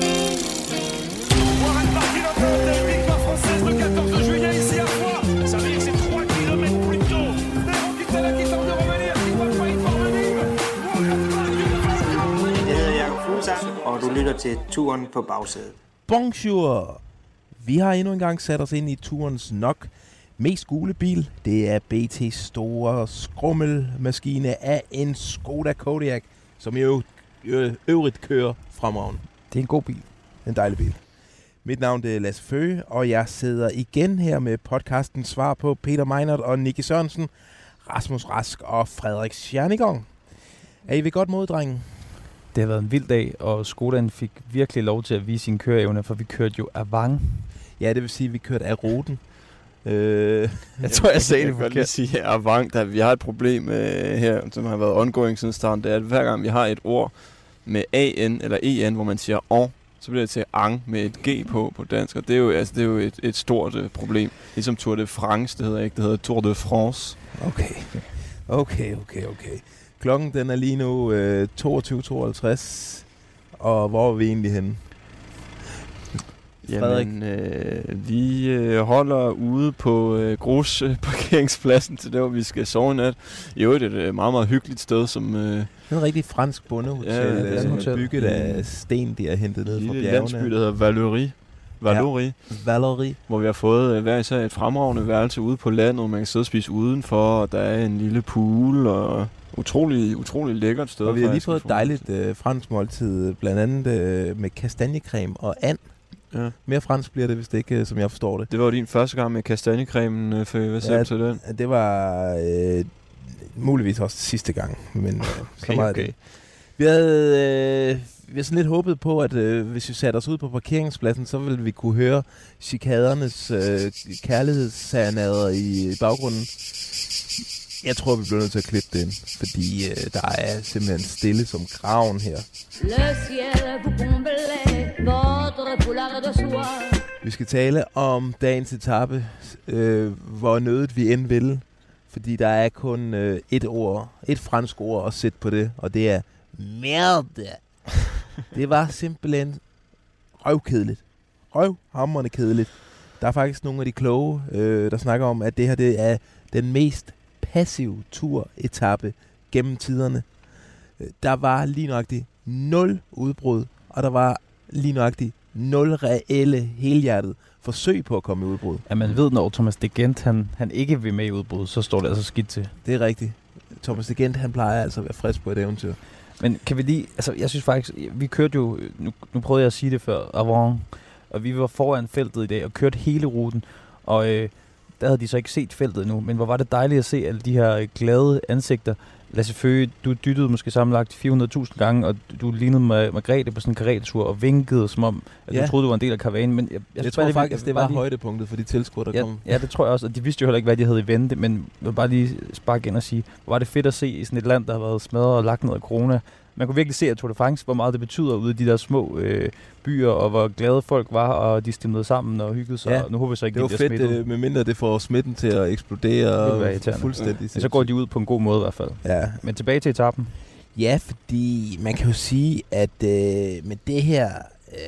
Jeg hedder Jakob Fuglsang, og du lytter til Turen på Bagsædet. Bonjour! Vi har endnu engang sat os ind i turens nok mest gule bil. Det er BT's store skrummelmaskine af en Skoda Kodiaq, som i øvrigt kører fremragende. Det er en god bil. En dejlig bil. Mit navn er Lasse Føge, og jeg sidder igen her med podcasten Svar på Peter Meinert og Nicky Sørensen, Rasmus Rask og Frederik Stjernegong. Er I ved godt mod, drenge? Det har været en vild dag, og Skodaen fik virkelig lov til at vise sine køreevner, for vi kørte jo avant. Ja, det vil sige, at vi kørte af ruten. Jeg tror, jeg sagde det forkert. Jeg sige avant, at vi har et problem her, som har været ongoing siden starten. Det er, at hver gang vi har et ord med an eller en, hvor man siger an, så bliver det til ang med et g på dansk, og det er jo, altså, det er jo et stort problem. Ligesom Tour de France, det hedder ikke, det hedder Tour de France. Okay. Klokken den er lige nu 22.52, og hvor er vi egentlig henne? Frederik? Jamen, vi holder ude på grusparkeringspladsen til der, hvor vi skal sove i nat. Jo, det er et meget, meget hyggeligt sted, som... det er en rigtig fransk bondehotel, bygget af sten, de har hentet ned fra bjergene. Det er et landsby, der hedder Valery. Valery. Hvor vi har fået hver især et fremragende værelse ude på landet, man kan sidde og spise udenfor, og der er en lille pool, og utrolig lækkert sted. Og vi har lige fået et dejligt fransk måltid, blandt andet med kastanjecreme og and. Ja. Mere fransk bliver det, hvis det ikke, som jeg forstår det. Det var din første gang med kastanjecremen, hvad sagde du til den? Det var muligvis også sidste gang, men okay. Vi havde sådan lidt håbet på, at hvis vi satte os ud på parkeringspladsen, så ville vi kunne høre chikadernes kærlighedssernader i baggrunden. Jeg tror, vi bliver nødt til at klippe det ind, fordi der er simpelthen stille som graven her. Vi skal tale om dagens etape, hvor nødigt vi end vil, fordi der er kun et fransk ord at sætte på det, og det er merde. Det var simpelthen røvkedeligt. Røvhamrende kedeligt. Der er faktisk nogle af de kloge, der snakker om, at det her det er den mest passive turetappe gennem tiderne. Der var lige nøjagtigt 0 udbrud, og der var lige nøjagtigt 0 reelle helhjertet forsøg på at komme i udbrud. Ja, man ved, når Thomas De Gendt han ikke vil med i udbrud, så står det altså skidt til. Det er rigtigt. Thomas De Gendt, han plejer altså at være frisk på et eventyr. Men kan vi lige, altså jeg synes faktisk, vi kørte jo, nu prøvede jeg at sige det før, avant, og vi var foran feltet i dag og kørte hele ruten, og der havde de så ikke set feltet endnu, men hvor var det dejligt at se alle de her glade ansigter. Lasse Føge, du dyttede måske sammenlagt 400.000 gange, og du lignede Margrethe på sådan en karretur og vinkede, som om at du troede, du var en del af karavanen. Men jeg tror faktisk, det var højdepunktet for de tilskuere, der kom. Ja, det tror jeg også, og de vidste jo heller ikke, hvad de havde i vente, men jeg vil bare lige sparke ind og sige, hvor var det fedt at se i sådan et land, der har været smadret og lagt ned af corona. Man kunne virkelig se, at Tour de France, hvor meget det betyder ude i de der små byer, og hvor glade folk var, og de stemte sammen og hyggede sig. Ja, og nu håber jeg så ikke, det bliver smittet. Med mindre det får smitten til at eksplodere fuldstændig. Ja, så går de ud på en god måde i hvert fald. Ja. Men tilbage til etappen. Ja, fordi man kan jo sige, at med det her,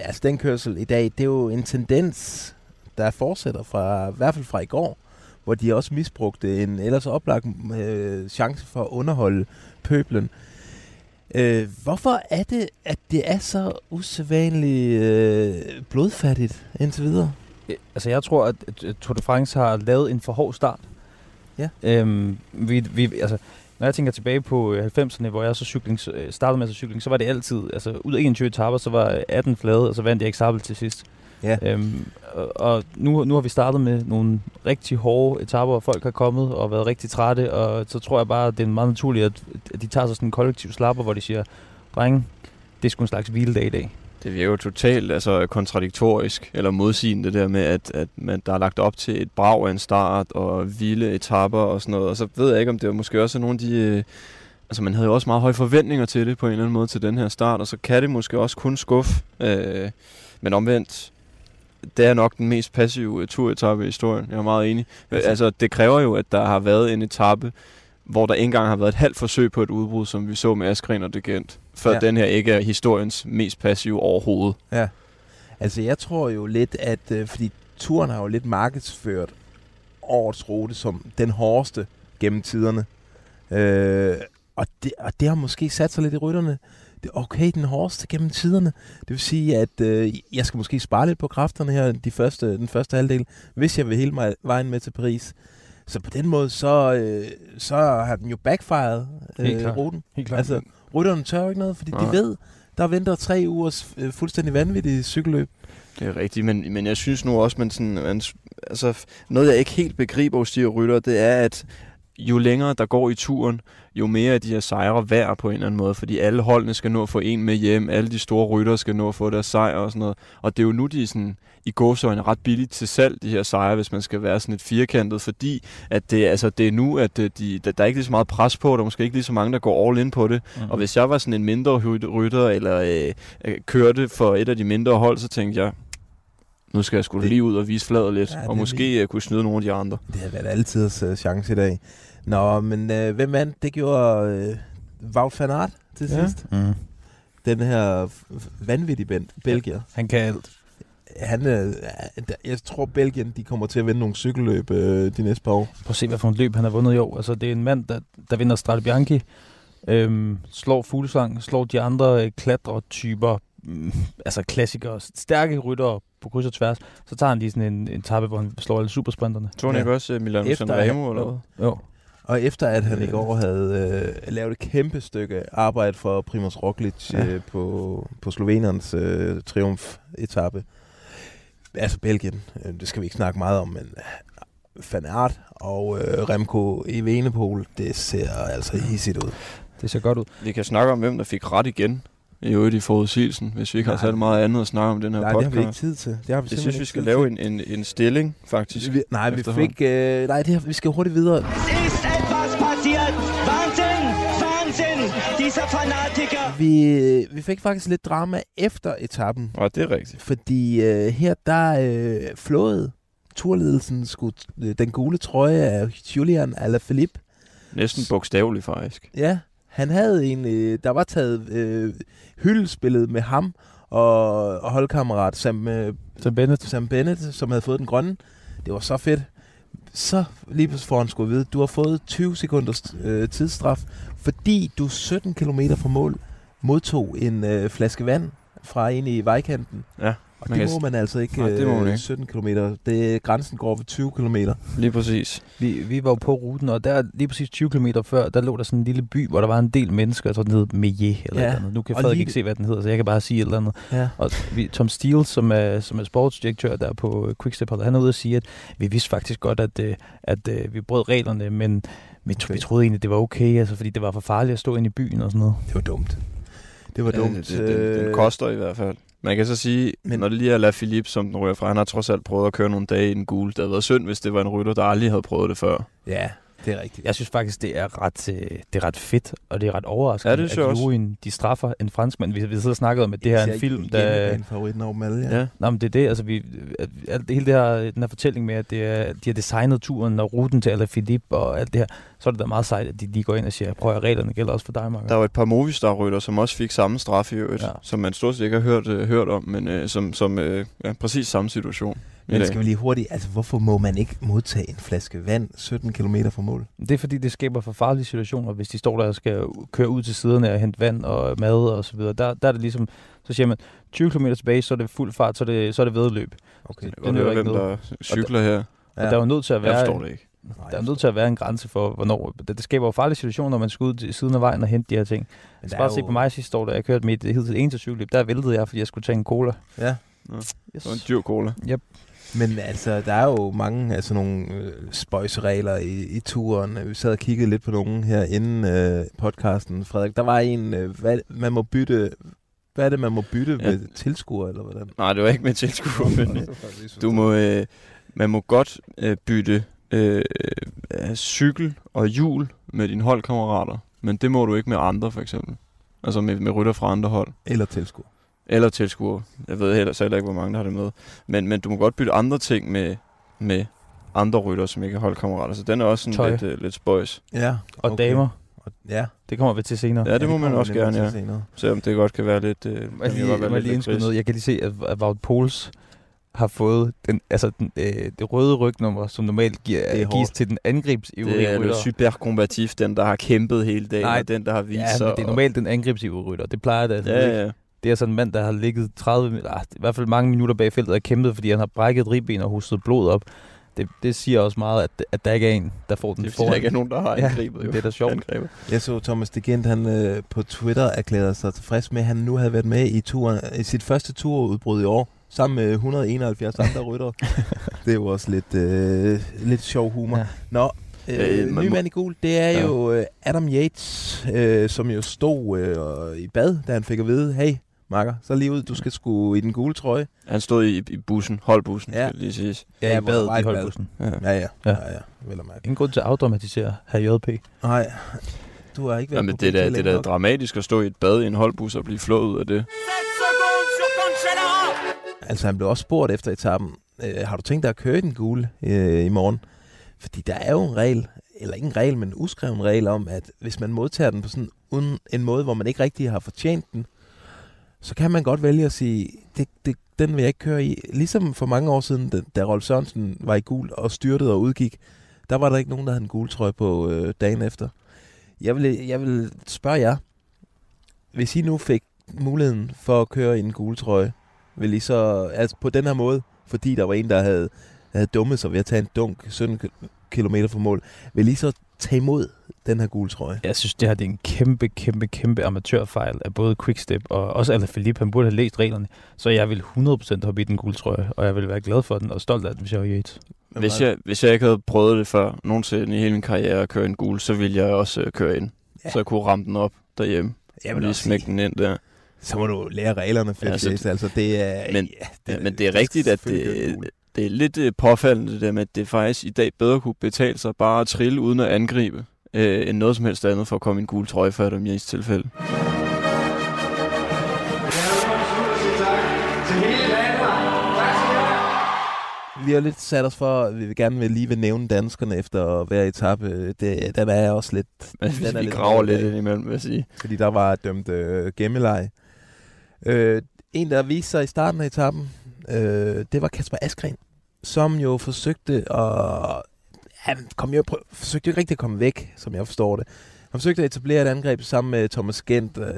altså den kørsel i dag, det er jo en tendens, der fortsætter fra, i hvert fald fra i går, hvor de også misbrugte en ellers oplagt chance for at underholde pøblen. Hvorfor er det, at det er så usædvanligt blodfattigt indtil videre? Altså jeg tror, at Tour de France har lavet en for hård start. Ja. Altså, når jeg tænker tilbage på 90'erne, hvor jeg så startede med cykling, så var det altid, altså ud af 21 etaper, så var 18 flade, og så vandt jeg ikke sabelt til sidst. Ja. Og nu har vi startet med nogle rigtig hårde etaper, hvor folk har kommet og været rigtig trætte, og så tror jeg bare, at det er meget naturligt, at de tager sig sådan en kollektiv slapper, hvor de siger, drenge, det er sgu en slags hviledag i dag. Det virker jo totalt altså, kontradiktorisk, eller modsigende det der med, at man, der er lagt op til et brag af en start, og vilde etaper og sådan noget, og så ved jeg ikke, om det er måske også nogle af de... altså man havde jo også meget høje forventninger til det på en eller anden måde til den her start, og så kan det måske også kun skuffe, men omvendt, det er nok den mest passive turetappe i historien. Jeg er meget enig. Altså, det kræver jo, at der har været en etape, hvor der ikke engang har været et halvt forsøg på et udbrud, som vi så med Asgreen og De Gendt, før den her ikke er historiens mest passive overhovedet. Ja, altså jeg tror jo lidt, at fordi turen har jo lidt markedsført årets rute som den hårdeste gennem tiderne, og det har måske sat sig lidt i rytterne. Det er okay, den hårdeste gennem tiderne. Det vil sige, at jeg skal måske spare lidt på kræfterne her den første halvdel, hvis jeg vil hele vejen med til Paris. Så på den måde, så har den jo backfired ruten. Helt klart. Altså, rytterne tør ikke noget, fordi de ved, der venter 3 ugers fuldstændig vanvittige cykelløb. Det er rigtigt, men jeg synes nu også, noget jeg ikke helt begriber hos de her rytter, det er, at jo længere der går i turen, jo mere af de her sejre værd på en eller anden måde, fordi alle holdene skal nå at få en med hjem, alle de store ryttere skal nå at få deres sejre og sådan noget. Og det er jo nu, de er sådan, i gåseøjne ret billigt til salg, de her sejre, hvis man skal være sådan et firkantet, fordi at det er nu, at der er ikke lige så meget pres på, der er måske ikke lige så mange, der går all in på det. Mm. Og hvis jeg var sådan en mindre rytter, eller kørte for et af de mindre hold, så tænkte jeg, nu skal jeg sgu lige ud og vise fladet lidt, og måske kunne snyde nogle af de andre. Det har været altid chance i dag. Nå, men hvem vandt? Det gjorde Wout van Aert til sidst. Mm. Den her vanvittige belgier. Han kan alt. Jeg tror, Belgien de kommer til at vinde nogle cykelløb de næste par år. Prøv at se, hvad for et løb han har vundet i år. Altså, det er en mand, der vinder Strade Bianche, slår Fuglsang, slår de andre klatretyper, altså klassikere, stærke ryttere på kryds og tværs, så tager han lige sådan en etape, hvor han slår alle supersprinterne. Tror han ikke også Milano Sanremo eller noget? Jo. Og efter at han i går havde lavet et kæmpe stykke arbejde for Primoz Roglic på slovenernes triumfetape. Altså Belgien, det skal vi ikke snakke meget om, men Van Aert og Remko Evenepoel, det ser altså hissigt ud. Det ser godt ud. Vi kan snakke om, hvem der fik ret igen. I øvrigt i forudsigelsen, hvis vi ikke har sat meget andet at snakke om den her podcast. Nej, det har vi ikke tid til. Jeg synes, vi skal lave en stilling, faktisk. Vi skal hurtigt videre. Vi fik faktisk lidt drama efter etappen. Og det er rigtigt. Fordi her, der flåede turledelsen den gule trøje af Julian Alaphilippe. Næsten bogstaveligt, faktisk. Ja. Han havde der var taget hyldespillet med ham og holdkammerat Sam Bennett, som havde fået den grønne. Det var så fedt. Så lige pludselig får han skulle vide, du har fået 20 sekunders tidsstraf, fordi du 17 km fra mål modtog en flaske vand fra en i vejkanten. Ja. Og det må man altså ikke. Nej, det må man ikke. 17 km. Grænsen går ved 20 km. Lige præcis. Vi var på ruten, og der lige præcis 20 km før, der lå der sådan en lille by, hvor der var en del mennesker, jeg tror den hed Meje eller et eller andet. Nu kan Frederik ikke se, hvad den hedder, så jeg kan bare sige et eller andet. Ja. Og Tom Steele, som er sportsdirektør der på Quickstep, han er ude og sige, at vi vidste faktisk godt, at vi brød reglerne, men vi troede egentlig, det var okay, altså, fordi det var for farligt at stå inde i byen og sådan noget. Det var dumt. Det var dumt. Den koster i hvert fald. Man kan så sige, når det lige er Alaphilippe, som den ryger fra, han har trods alt prøvet at køre nogle dage i den gule. Det havde været synd, hvis det var en rytter, der aldrig havde prøvet det før. Ja, det er rigtigt. Jeg synes faktisk, det er ret fedt, og det er ret overraskende, at juryen, de straffer en franskmand. Vi sidder og snakker om, at det her er en film, der... en favorit over Mal, ja. Nå, men det er det. Altså, hele det her, den her fortælling med, at de har designet turen og ruten til Alaphilippe og alt det her, så er det da meget sejt, at de lige går ind og siger, prøv at reglerne gælder også for dig, Marker. Der var et par Movistar-rytter, som også fik samme straf i øvrigt, som man stort set ikke har hørt om, men præcis samme situation. Men skal vi lige hurtigt, altså hvorfor må man ikke modtage en flaske vand 17 km fra mål? Det er fordi, det skaber for farlige situationer, hvis de står der og skal køre ud til siderne og hente vand og mad og så videre. Der er det ligesom, så siger man, 20 km tilbage, så er det fuld fart, så er det vedløb. Okay, det er hvem der cykler her. Og der er jo nødt til at være... Jeg forstår det ikke. Der er nødt til at være en grænse for, hvornår... Det skaber jo farlige situationer, når man skal ud til siden af vejen og hente de her ting. Så bare se på mig sidste år, da jeg kørte med et helt eneste cykelløb, der væltede jeg, fordi jeg skulle tage en cola. Ja. Det var en dyr cola. Yep. Men altså, der er jo mange altså nogle spøjsregler i turen. Vi sad og kiggede lidt på nogen her inden podcasten, Frederik. Der var en, hvad er det, man må bytte med tilskuer, eller hvordan? Nej, det var ikke med tilskuer, men man må godt bytte cykel og hjul med dine holdkammerater, men det må du ikke med andre, for eksempel. Altså med rytter fra andre hold. Eller tilskuer. Eller tilskuere. Jeg ved heller ikke, hvor mange der har det med. Men du må godt bytte andre ting med andre rytter, som ikke er holdkammerater. Så den er også sådan lidt spøjs. Ja, og okay. Damer. Ja, det kommer vi til senere. Ja, det må man også gerne, ja. Selvom det godt kan være lidt... Jeg kan lige se, at Wout Poels har fået det røde rygnummer, som normalt gives til den angrebsivrige rytter. Det er jo superkombativ, den der har kæmpet hele dagen, og den der har vist sig. Ja, men det er normalt den angrebsivrige rytter. Det plejer det altså ikke. Ja. Det er sådan en mand, der har ligget 30, i hvert fald mange minutter bag feltet og kæmpet, fordi han har brækket ribben og hostet blod op. Det siger også meget, at der ikke er en, der får den foran. Det siger, der ikke er nogen, der har angrebet. Ja, det er da sjovt. Angrebet. Jeg så Thomas De Gendt, han på Twitter erklærede sig tilfreds med, at han nu havde været med i sit første turudbrud i år, sammen med 171 andre ryttere. Det er jo også lidt sjov humor. Ja. Nå, ny mand i gul, det er jo Adam Yates, som jo stod i bad, da han fik at vide, hey, makker, så lige ud, du skal sgu i den gule trøje. Han stod i bussen, holdbussen, skal lige siges. Ja, i badet i holdbussen. Ja. Vel og mærke. Ingen grund til at afdramatisere her JP. Nej, du har ikke været på det. Det er da dramatisk at stå i et bad i en holdbus og blive flået ud af det. Altså, han blev også spurgt efter etappen, har du tænkt dig at køre i den gule i morgen? Fordi der er jo en regel, eller ikke en regel, men en uskreven regel om, at hvis man modtager den på sådan en måde, hvor man ikke rigtig har fortjent den, så kan man godt vælge at sige, den vil jeg ikke køre i. Ligesom for mange år siden, da Rolf Sørensen var i gul og styrtede og udgik, der var der ikke nogen, der havde en gul trøje på dagen efter. Jeg vil spørge jer, hvis I nu fik muligheden for at køre i en gul trøje, vil I så, altså på den her måde, fordi der var en, der havde dummet sig ved at tage en dunk 17 km fra mål, vil I så tage imod den her gule trøje? Jeg synes, det her det er en kæmpe amatørfejl af både Quickstep og også Alaphilippe. Han burde have læst reglerne, så jeg vil 100% hoppe i den gule trøje, og jeg vil være glad for den og stolt af den, hvis jeg var Yates. Hvis jeg ikke havde prøvet det før nogensinde i hele min karriere at køre en gul, så ville jeg også køre ind, så jeg kunne ramme den op derhjemme. Jeg vil lige smække den ind der. Så må du lære reglerne for det. Altså, det er, men det er rigtigt, at det er lidt påfaldende det der med, at det faktisk i dag bedre kunne betale sig bare at trille uden at angribe, end noget som helst andet for at komme i en gul trøje for Adam Yates tilfælde. Vi har lidt sat os for, at vi gerne vil lige nævne danskerne efter hver etape. Den er også lidt... Den er vi graver lidt indimellem, vil jeg sige. Fordi der var dømt gemmeleje. En, der viste sig i starten af etappen, det var Kasper Asgreen, som jo forsøgte at... Han forsøgte ikke rigtig at komme væk, som jeg forstår det. Han forsøgte at etablere et angreb sammen med Thomas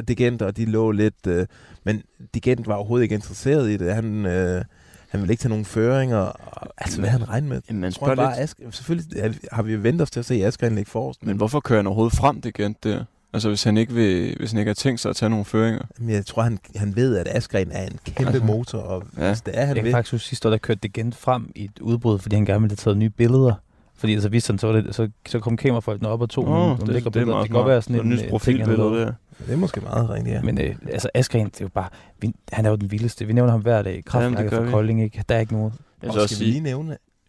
De Gendt, og de lå lidt... Men De Gendt var overhovedet ikke interesseret i det. Han ville ikke tage nogen føringer. Altså, hvad han regnet med? Jamen, man spørger bare, selvfølgelig har vi ventet os til at se Asgreen ligge forrest. Men hvorfor kører han overhovedet frem det igen der? Altså, hvis han ikke har tænkt sig at tage nogle føringer? Jamen, jeg tror, han ved, at Asgreen er en kæmpe motor, og hvis det er, han ved. Jeg kan faktisk huske sidste år, der kørte Det Gendt frem i et udbrud, fordi han gerne ville have taget nye billeder. Fordi altså, hvis han så kom kamerafolkene op og tog nogle lækre billeder. Det kan godt være sådan en ny profilbillede der. Det er måske meget rent, ja. Men altså Asgreen, det er jo bare, han er jo den vildeste. Vi nævner ham hver dag. Kraftmærket for Kolding, ikke? Der er ikke noget.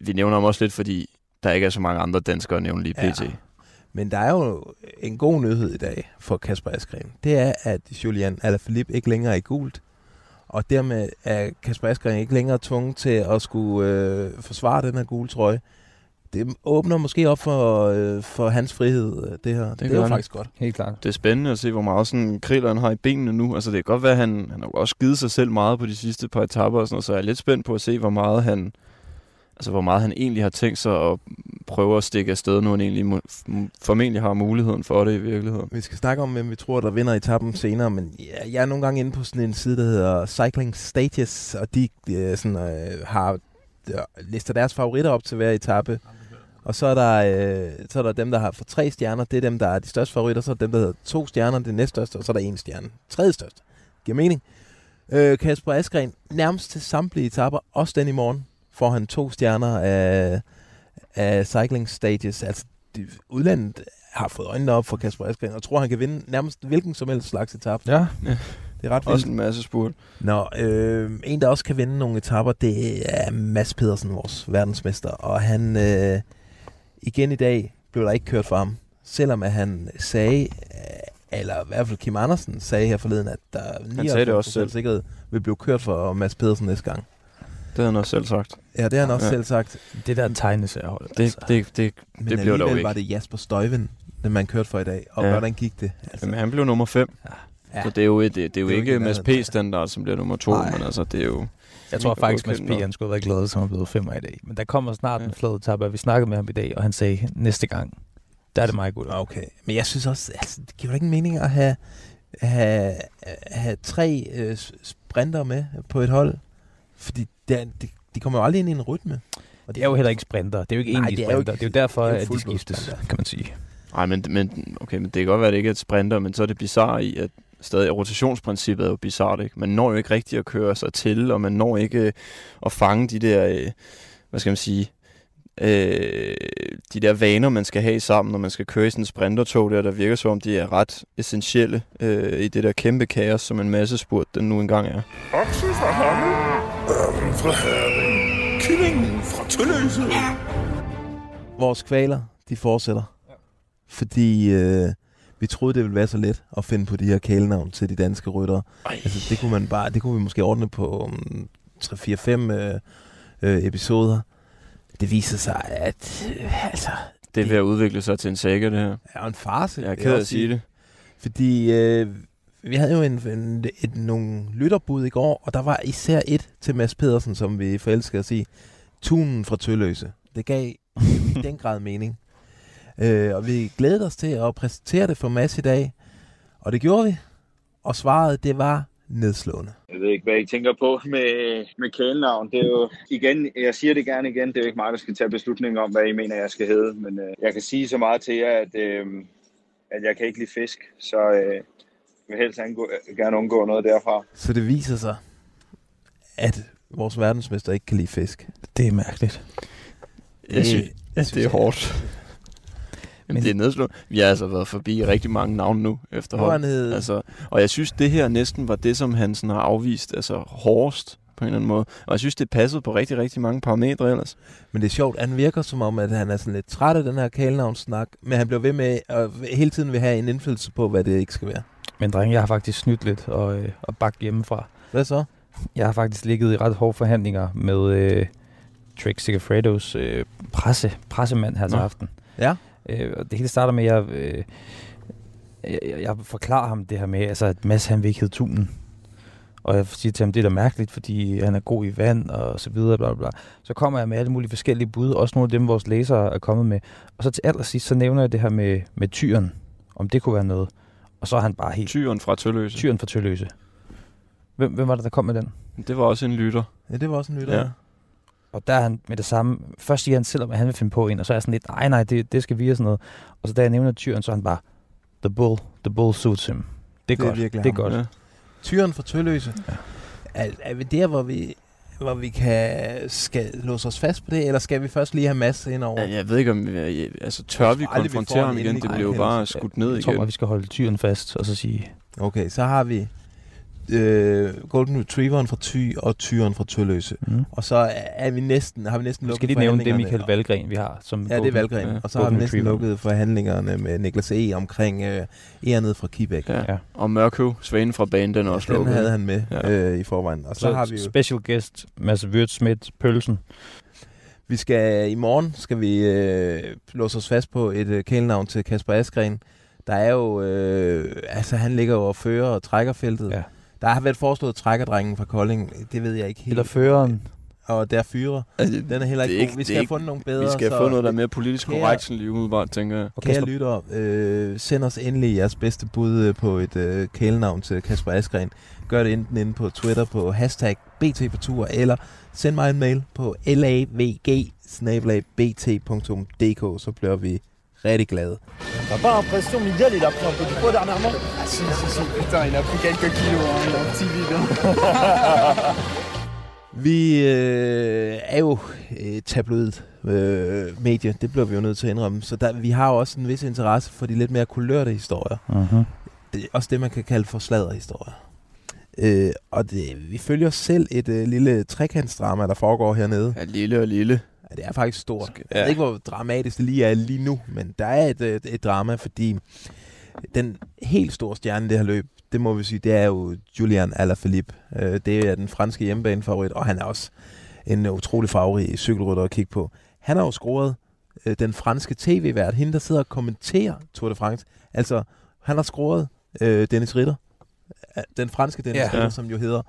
Vi nævner ham også lidt, fordi der ikke er så mange andre danskere at nævne lige pt. Men der er jo en god nyhed i dag for Kasper Asgreen. Det er, at Julian Alaphilippe ikke længere er i gult. Og dermed er Kasper Asgreen ikke længere tvunget til at skulle forsvare den her gule trøje. Det åbner måske op for hans frihed, det her. Det er jo faktisk godt. Helt klart. Det er spændende at se, hvor meget sådan krilleren har i benene nu. Altså, det kan godt være, at han har også givet sig selv meget på de sidste par etapper og sådan noget, så jeg er lidt spændt på at se, hvor meget han egentlig har tænkt sig at prøve at stikke afsted, nu han egentlig formentlig har muligheden for det i virkeligheden. Vi skal snakke om, hvem vi tror, der vinder etappen senere, men jeg er nogle gange inde på sådan en side, der hedder Cycling Status, og de har lister deres favoritter op til hver etape. Og så er der dem, der har for 3 stjerner. Det er dem, der er de største favoritter. Så er dem, der hedder 2 stjerner, det næststørste. Og så er der 1 stjerne, tredje største. Giver mening. Kasper Asgreen, nærmest til samtlige etapper, også den i morgen, får han 2 stjerner af Cycling Stages. Altså, udlandet har fået øjnene op for Kasper Asgreen, og tror, han kan vinde nærmest hvilken som helst slags etape. Ja. Det er ret også vildt. En masse spurt. Nå, en, der også kan vinde nogle etapper, det er Mads Pedersen, vores verdensmester. Og han... igen i dag blev der ikke kørt for ham, selvom at han sagde, eller i hvert fald Kim Andersen sagde her forleden, at der 99% sikkerhed vil blive kørt for Mads Pedersen næste gang. Det har han også selv sagt. Ja, det har han også selv sagt. Det der tegnesærhold. Altså. Det bliver dog ikke. Var det Jasper Stuyven, den man kørte for i dag, og hvordan gik det? Altså. Jamen, han blev nummer 5. Ja. Så det er jo, det er jo ikke Mads P. standard, som bliver nummer 2, men altså, det er jo... Jeg tror faktisk, Mads P. han skulle være glad, som er blevet 5'er i dag. Men der kommer snart en flad tab, og vi snakkede med ham i dag, og han sagde, næste gang, der er det meget godt. Okay, men jeg synes også, altså, det giver ikke mening at have 3 sprinter med på et hold, fordi de kommer jo aldrig ind i en rytme. Og det er jo heller ikke sprinter. Det er jo ikke egentlig sprinter. Det er jo derfor, at de skiftes, kan man sige. Nej, men det kan godt være, at det ikke er et sprinter, men så er det bizarre i, at stadig rotationsprincippet er jo bizarrt, ikke? Man når jo ikke rigtigt at køre sig til, og man når ikke at fange de der, hvad skal man sige, de der vaner, man skal have sammen, når man skal køre i sådan en sprintertog der virker som om, de er ret essentielle i det der kæmpe kaos, som en masse spurt, den nu engang er. Okse fra Hamme, Ørmen fra Herning, Killingen fra Tølløse. Vores kvaler, de fortsætter. Fordi vi troede, det ville være så let at finde på de her kælenavn til de danske ryttere. Altså, det kunne vi måske ordne på 3-4-5 episoder. Det viser sig, at altså... Det er ved at udvikle sig til en saga, det her. Ja, en farce. Jeg er ked af at sige det. Fordi vi havde jo nogle lytterbud i går, og der var især et til Mads Pedersen, som vi forelskede at sige. Tunen fra Tølløse. Det gav i den grad mening. Og vi glædede os til at præsentere det for Mads i dag. Og det gjorde vi. Og svaret, det var nedslående. Jeg ved ikke, hvad I tænker på med kælenavn. Det er jo, igen, jeg siger det gerne igen, det er jo ikke mig, der skal tage beslutninger om, hvad I mener, jeg skal hedde. Men jeg kan sige så meget til jer, at jeg kan ikke lide fisk. Så jeg vil helst gerne undgå noget derfra. Så det viser sig, at vores verdensmester ikke kan lide fisk. Det er mærkeligt. Jeg synes, det er hårdt. Men det er nedslået. Vi har altså været forbi rigtig mange navne nu efterhånden. Altså, og jeg synes, det her næsten var det, som han sådan har afvist altså hårdest på en eller anden måde. Og jeg synes, det passede på rigtig, rigtig mange parametre ellers. Men det er sjovt. Han virker som om, at han er sådan lidt træt af den her kælenavnssnak, men han bliver ved med at hele tiden vil have en indflydelse på, hvad det ikke skal være. Men drenge, jeg har faktisk snydt lidt og bagt hjemmefra. Hvad så? Jeg har faktisk ligget i ret hårde forhandlinger med Trek Sigafredos pressemand her til aften. Ja. Det hele starter med, at jeg forklarer ham det her med, altså, at Mads han vil ikke hedde Tunen. Og jeg siger til ham, det er da mærkeligt, fordi han er god i vand og så videre. Bla, bla. Så kommer jeg med alle mulige forskellige bud, også nogle af dem, vores læsere er kommet med. Og så til allersidst, så nævner jeg det her med tyren, om det kunne være noget. Og så er han bare helt... Tyren fra Tølløse. Hvem var det, der kom med den? Det var også en lytter. Ja, det var også en lytter. Ja. Og der er han med det samme. Først siger han selv, at han vil finde på en, og så er jeg sådan lidt, nej, det skal vi og sådan noget. Og så da jeg nævner tyren, så er han bare, the bull suits him. Det er godt. Ja. Tyren fra Tølløse. Ja. Er vi der, hvor vi skal låse os fast på det, eller skal vi først lige have masse ind over? Ja, jeg ved ikke, om tør vi konfrontere ham igen? Det bliver jo bare skudt ned igen. Jeg tror bare, vi skal holde tyren fast, og så sige... Okay, så har vi... Golden Retrieveren fra Thy og tyren fra Tølløse. Mm. Og så har vi næsten lukket forhandlingerne. Skal lige nævne det Mikael Valgren, vi har som Golden, det er Valgren. Og så Golden har vi næsten lukket forhandlingerne med Niklas E omkring Ærnet fra Kibæk. Ja. Og Mørkøv, Svane fra banen, den er også lukket. Den havde han med i forvejen. Og så har vi jo special guest Mads Würtz Schmidt, Pølsen. Vi skal i morgen låse os fast på et kælenavn til Kasper Asgreen. Der er jo han ligger jo og fører og trækker feltet. Ja. Der har været foreslået trækkerdrengen fra Kolding, det ved jeg ikke helt. Eller føreren. Og der fyrer. Altså, den er heller ikke god. Vi skal have fundet nogle bedre. Vi skal have fundet noget, der er mere politisk korrekt, sådan lige udebart, tænker jeg. Kære lytter, send os endelig jeres bedste bud på et kælenavn til Kasper Asgreen. Gør det enten inde på Twitter på #BT på tur, eller send mig en mail på lavg@bt.dk, så bliver vi rigtig glade. T'as pas l'impression, Miguel, il a pris un peu du poids dernièrement? Ah si, putain, il a pris quelques kilos, hein, il a un petit vide. Vi er jo tabloidt medie, det bliver vi jo nødt til at indrømme, så vi har også en vis interesse for de lidt mere kulørte historier. Uh-huh. Det er også det, man kan kalde for sladderhistorier. Og vi følger selv et lille trekantsdrama, der foregår hernede. Ja, lille. Ja, det er faktisk stort. Jeg ved ikke, hvor dramatisk det lige er lige nu, men der er et drama, fordi den helt store stjerne i det her løb, det må vi sige, det er jo Julian Alaphilippe. Det er den franske hjemmebanefavorit, og han er også en utrolig farverig cykelrytter at kigge på. Han har jo scoret den franske tv-vært, hende der sidder og kommenterer Tour de France. Altså, han har scoret Dennis Ritter. Den franske Dennis Ritter, som jo hedder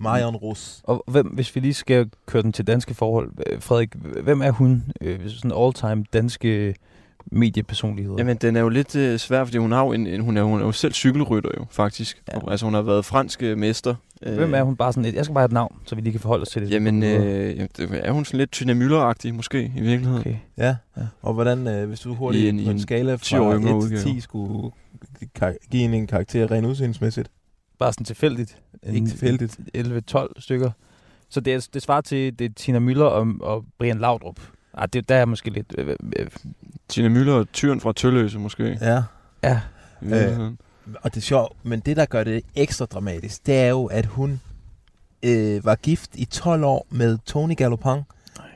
Marion Rousse. Og hvem, hvis vi lige skal køre den til danske forhold, Frederik, hvem er hun? Sådan all-time danske mediepersonligheder. Jamen, den er jo lidt svær, fordi hun har jo hun er jo selv cykelrytter jo, faktisk. Ja. Og, altså, hun har været fransk mester. Hvem er hun bare sådan et? Jeg skal bare have et navn, så vi lige kan forholde os til det. Jamen, er hun sådan lidt Tina Müller-agtig, måske, i virkeligheden. Okay. Ja, og hvordan, hvis du hurtigt på en skala fra 1 til 10 skulle give en karakter rent udseendsmæssigt? Bare sådan tilfældigt. Ikke tilfældigt. 11-12 stykker. Så det svarer til det Tina Müller og Brian Laudrup. Ah, det der er måske lidt... Tina Müller og tyren fra Tølløse, måske. Ja. Ja. Og det er sjovt, men det, der gør det ekstra dramatisk, det er jo, at hun var gift i 12 år med Tony Gallopin,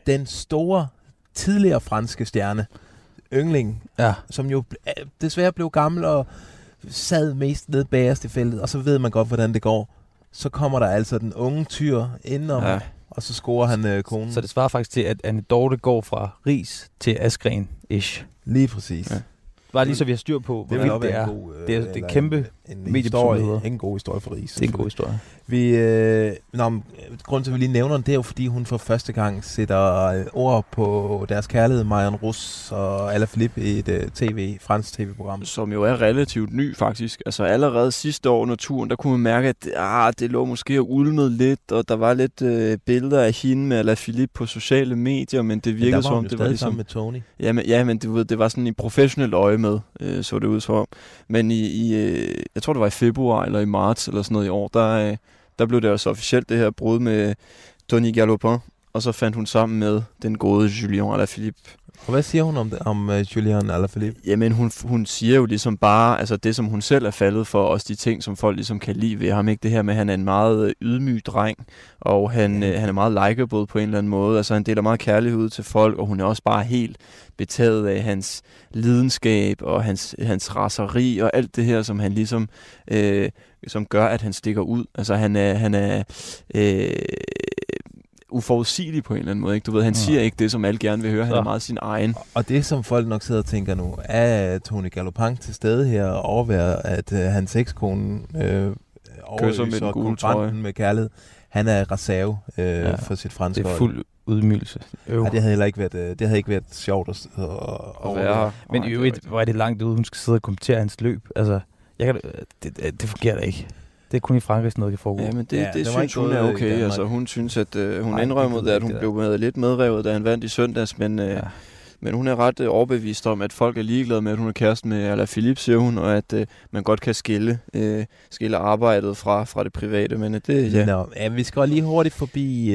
den store, tidligere franske stjerne, yngling, som jo desværre blev gammel og sad mest nede bagerst i feltet, og så ved man godt, hvordan det går. Så kommer der altså den unge tyr indenom, og så scorer han konen. Så det svarer faktisk til, at anekdote går fra Riis til Asgreen-ish. Lige præcis. Ja. Bare lige så vi har styr på, hvor det er. Det er kæmpe mediepersonligheder. En god historie for Riis. Det er en god historie. Grunden til, at vi lige nævner den, det er jo, fordi hun for første gang sætter ord på deres kærlighed, Marion Rousse og Alaphilippe i et fransk tv-program. Som jo er relativt ny, faktisk. Altså allerede sidste år under turen, der kunne man mærke, at det lå måske og ulmede lidt, og der var lidt billeder af hende med Alaphilippe på sociale medier, men det virkede som... det var ligesom sammen med Tony. Men det var sådan en professionel øje med, så det ud som. Men jeg tror det var i februar eller i marts eller sådan noget i år, der blev det også officielt det her brud med Tony Gallopin, og så fandt hun sammen med den gode Julian Alaphilippe. Og hvad siger hun om Julian Alaphilippe? Jamen hun siger jo ligesom bare, altså det som hun selv er faldet for, også de ting som folk ligesom kan lide ved ham, ikke det her med, at han er en meget ydmyg dreng, og han er meget likeable på en eller anden måde, altså han deler meget kærlighed til folk, og hun er også bare helt betaget af hans lidenskab og hans raseri og alt det her, som han ligesom, som gør, at han stikker ud. Altså han er uforudsigelig på en eller anden måde, ikke? Du ved, han siger ikke det, som alle gerne vil høre. Han er meget sin egen. Og det, som folk nok sidder og tænker nu, er Tony Gallopin til stede her og overværer, at hans ekskone overøser konkurrenten med kærlighed. Han er reserve for sit franske hold. Det er fuld ydmygelse. Det havde heller ikke været, det havde ikke været sjovt at være. Men i øvrigt, hvor er det langt ud, hun skal sidde og kommentere hans løb. Altså, det fungerer da ikke. Det er kun i Frankrig, sådan noget kan foregå. Ja, men det synes hun er okay. Altså, hun synes, at hun indrømmede, at hun blev lidt medrevet, da han vandt i søndags, men hun er ret overbevist om, at folk er ligeglade med, at hun er kæresten med Alaphilippe, siger hun, og at man godt kan skille arbejdet fra det private, men det... Ja. Nå, vi skal lige hurtigt forbi...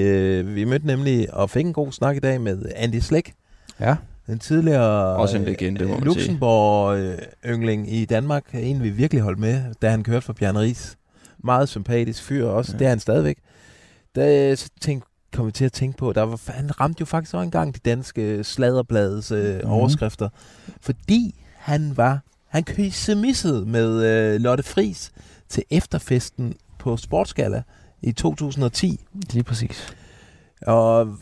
vi mødte nemlig og fik en god snak i dag med Andy Schleck. Ja. Den tidligere også en legende, Luxembourg-yngling i Danmark. En, vi virkelig holdt med, da han kørte for Bjarne Riis. Meget sympatisk fyr også, det er han stadigvæk. Kom vi til at tænke på, han ramte jo faktisk også engang de danske sladderbladets overskrifter, fordi han køsemissede med Lotte Fris til efterfesten på Sportsgalla i 2010. Lige præcis. Og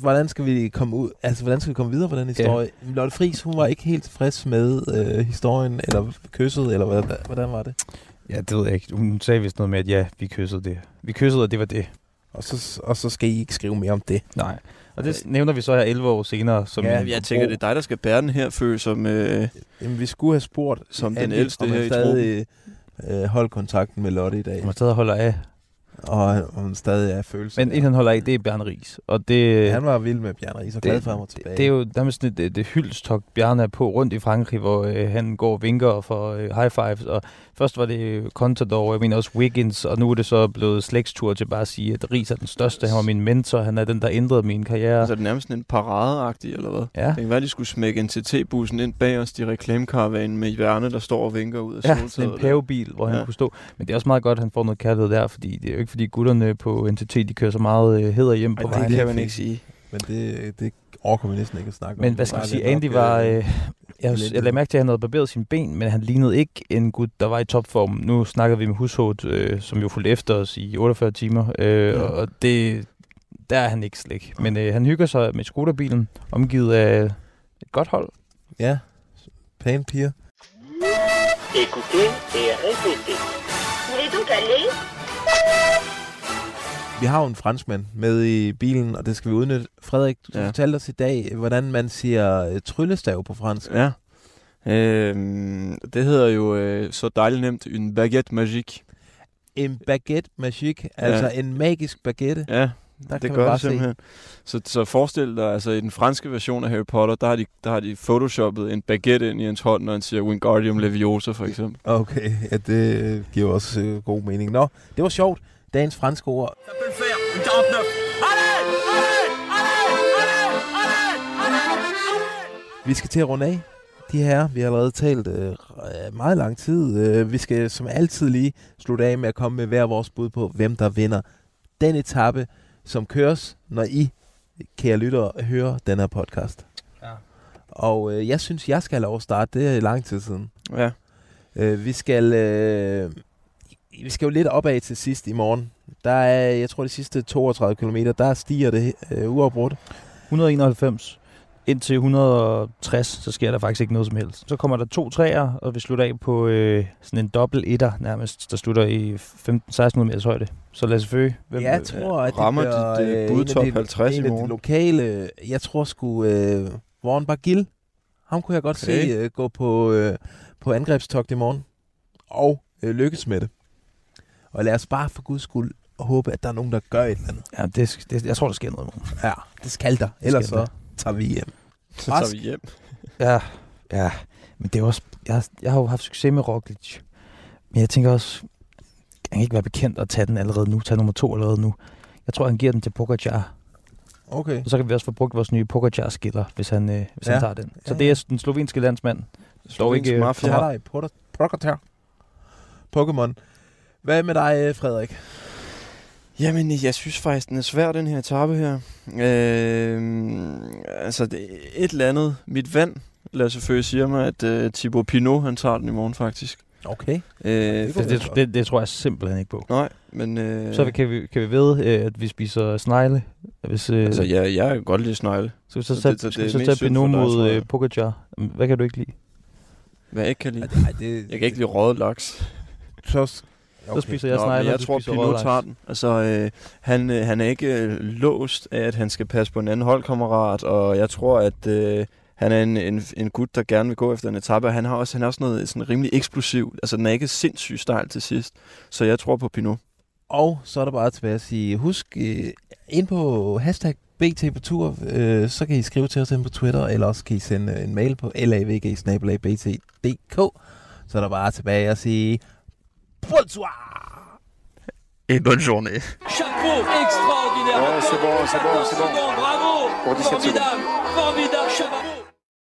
hvordan skal vi komme ud? Altså, hvordan skal vi komme videre på den historie? Ja. Lotte Fris, hun var ikke helt tilfreds med historien, eller kysset, eller hvordan var det? Ja, det ved jeg ikke. Hun sagde vist noget med, at vi kyssede det. Vi kyssede, og det var det. Og så skal I ikke skrive mere om det. Nej. Og det nævner vi så her 11 år senere. Som jeg tænker, det er dig, der skal bære den her, Føge, som... Jamen, vi skulle have spurgt som den ældste her i truppen. Holdt kontakten med Lotte i dag. Hun stadig holder af. Og hun stadig er følelsen. Men en, han holder af, det er Bjarne Riis. Og det, han var vild med Bjarne Riis og glad for ham og tilbage. Det er jo nærmest sådan et hyldestok, Bjarne er på rundt i Frankrig, hvor han går og vinker og får high fives. Og først var det Contador, jeg mener også Wiggins, og nu er det så blevet slægtstur til bare at sige, at Riis er den største. Han var min mentor, han er den, der ændrede min karriere. Så er det nærmest en paradeagtig, eller hvad? Ja. Det kan være, at de skulle smække NTT-bussen ind bag os, de reklamekaravanen med Bjarne, der står og vinker ud af soltaget. Ja, en pavebil, hvor han kunne stå. Men det er også meget godt, at han får noget kærlighed der, fordi det er fordi gutterne på NTT, de kører så meget hæder hjem på vejen. Det kan man ikke sige. Men det overkommer næsten ikke at snakke om. Men hvad skal man sige? Andy var... jeg lagde mærke til, at han havde barberet sine ben, men han lignede ikke en gut, der var i topform. Nu snakker vi med Hushoved, som jo fulgte efter os i 48 timer. Og det... der er han ikke slik. Men han hygger sig med skoderbilen, omgivet af et godt hold. Ja, pæne piger. Vi har jo en franskmand med i bilen, og det skal vi udnytte. Frederik, du fortalte os i dag, hvordan man siger tryllestav på fransk. Ja. Det hedder jo så dejligt nemt en baguette magique. En baguette magique, altså en magisk baguette. Ja, der det gør det simpelthen. Så forestil dig, altså i den franske version af Harry Potter, der har de photoshoppet en baguette ind i hans hånd, når han siger Wingardium Leviosa for eksempel. Okay, ja, det giver også god mening. Nå, det var sjovt. Dagens franske ord. Vi skal til at runde af. De her, vi har allerede talt meget lang tid. Vi skal som altid lige slutte af med at komme med hver vores bud på, hvem der vinder den etape, som køres, når I, kære lyttere, hører den her podcast. Ja. Og jeg synes, jeg skal have lov at starte. Det er lang tid siden. Ja. Vi skal jo lidt opad til sidst i morgen. Der er, jeg tror, de sidste 32 kilometer, der stiger det uafbrudt. 191. Indtil 160, så sker der faktisk ikke noget som helst. Så kommer der 2 træer, og vi slutter af på sådan en dobbelt etter nærmest, der slutter i 15-16 meters højde. Så Lasse Føge, hvem jeg tror, at rammer dit budtop 50 i morgen? En af de lokale, jeg tror sgu Warren Bargill. Ham kunne jeg godt se gå på angrebstogt i morgen. Og lykkes med det. Og lad os bare for guds skyld håbe, at der er nogen, der gør et eller andet. Ja, det, jeg tror, der sker noget i morgen. Ja, det skal der. Ellers så tager vi hjem. Så tager vi hjem. ja. Men det er også... Jeg har jo haft succes med Roglic. Men jeg tænker også... Han kan ikke være bekendt at tage den allerede nu. Tage nummer 2 allerede nu. Jeg tror, han giver den til Pogacar. Okay. Og så kan vi også få brugt vores nye Pogacar-skiller, hvis han tager den. Så det er den slovenske landsmand. Slovenske mafia. Jeg har dig Pogacar. Pokémon. Hvad med dig, Frederik? Jamen, jeg synes faktisk, den er svær, den her etape her. Det er et eller andet. Mit vand, Lasse Føge, siger mig, at Thibaut Pinot, han tager den i morgen faktisk. Okay. Det tror jeg simpelthen ikke på. Nej, men... Så kan vi vide, at vi spiser snegle. Hvis, jeg kan godt lide snegle. Skal vi så tage Pinot mod Pogacar? Hvad kan du ikke lide? Hvad jeg ikke kan lide? Nej, jeg kan ikke lide røget laks. Så spiser jeg snegle. Jeg tror, Pinot tager den. Altså, han er ikke låst af, at han skal passe på en anden holdkammerat, og jeg tror, at han er en gut, der gerne vil gå efter en etape. Han har også noget sådan rimelig eksplosivt. Altså, den er ikke sindssygt stejl til sidst. Så jeg tror på Pinot. Og så er der bare tilbage at sige, husk, ind på #BT på tur, så kan I skrive til os på Twitter, eller også kan I sende en mail på lavg@bt.dk. Så er der bare tilbage at sige... Bonsoir. Et bonne journée. Chapeau extraordinaire. Ouais, c'est bon, bravo. Pour 17 secondes. Formidable, chapeau.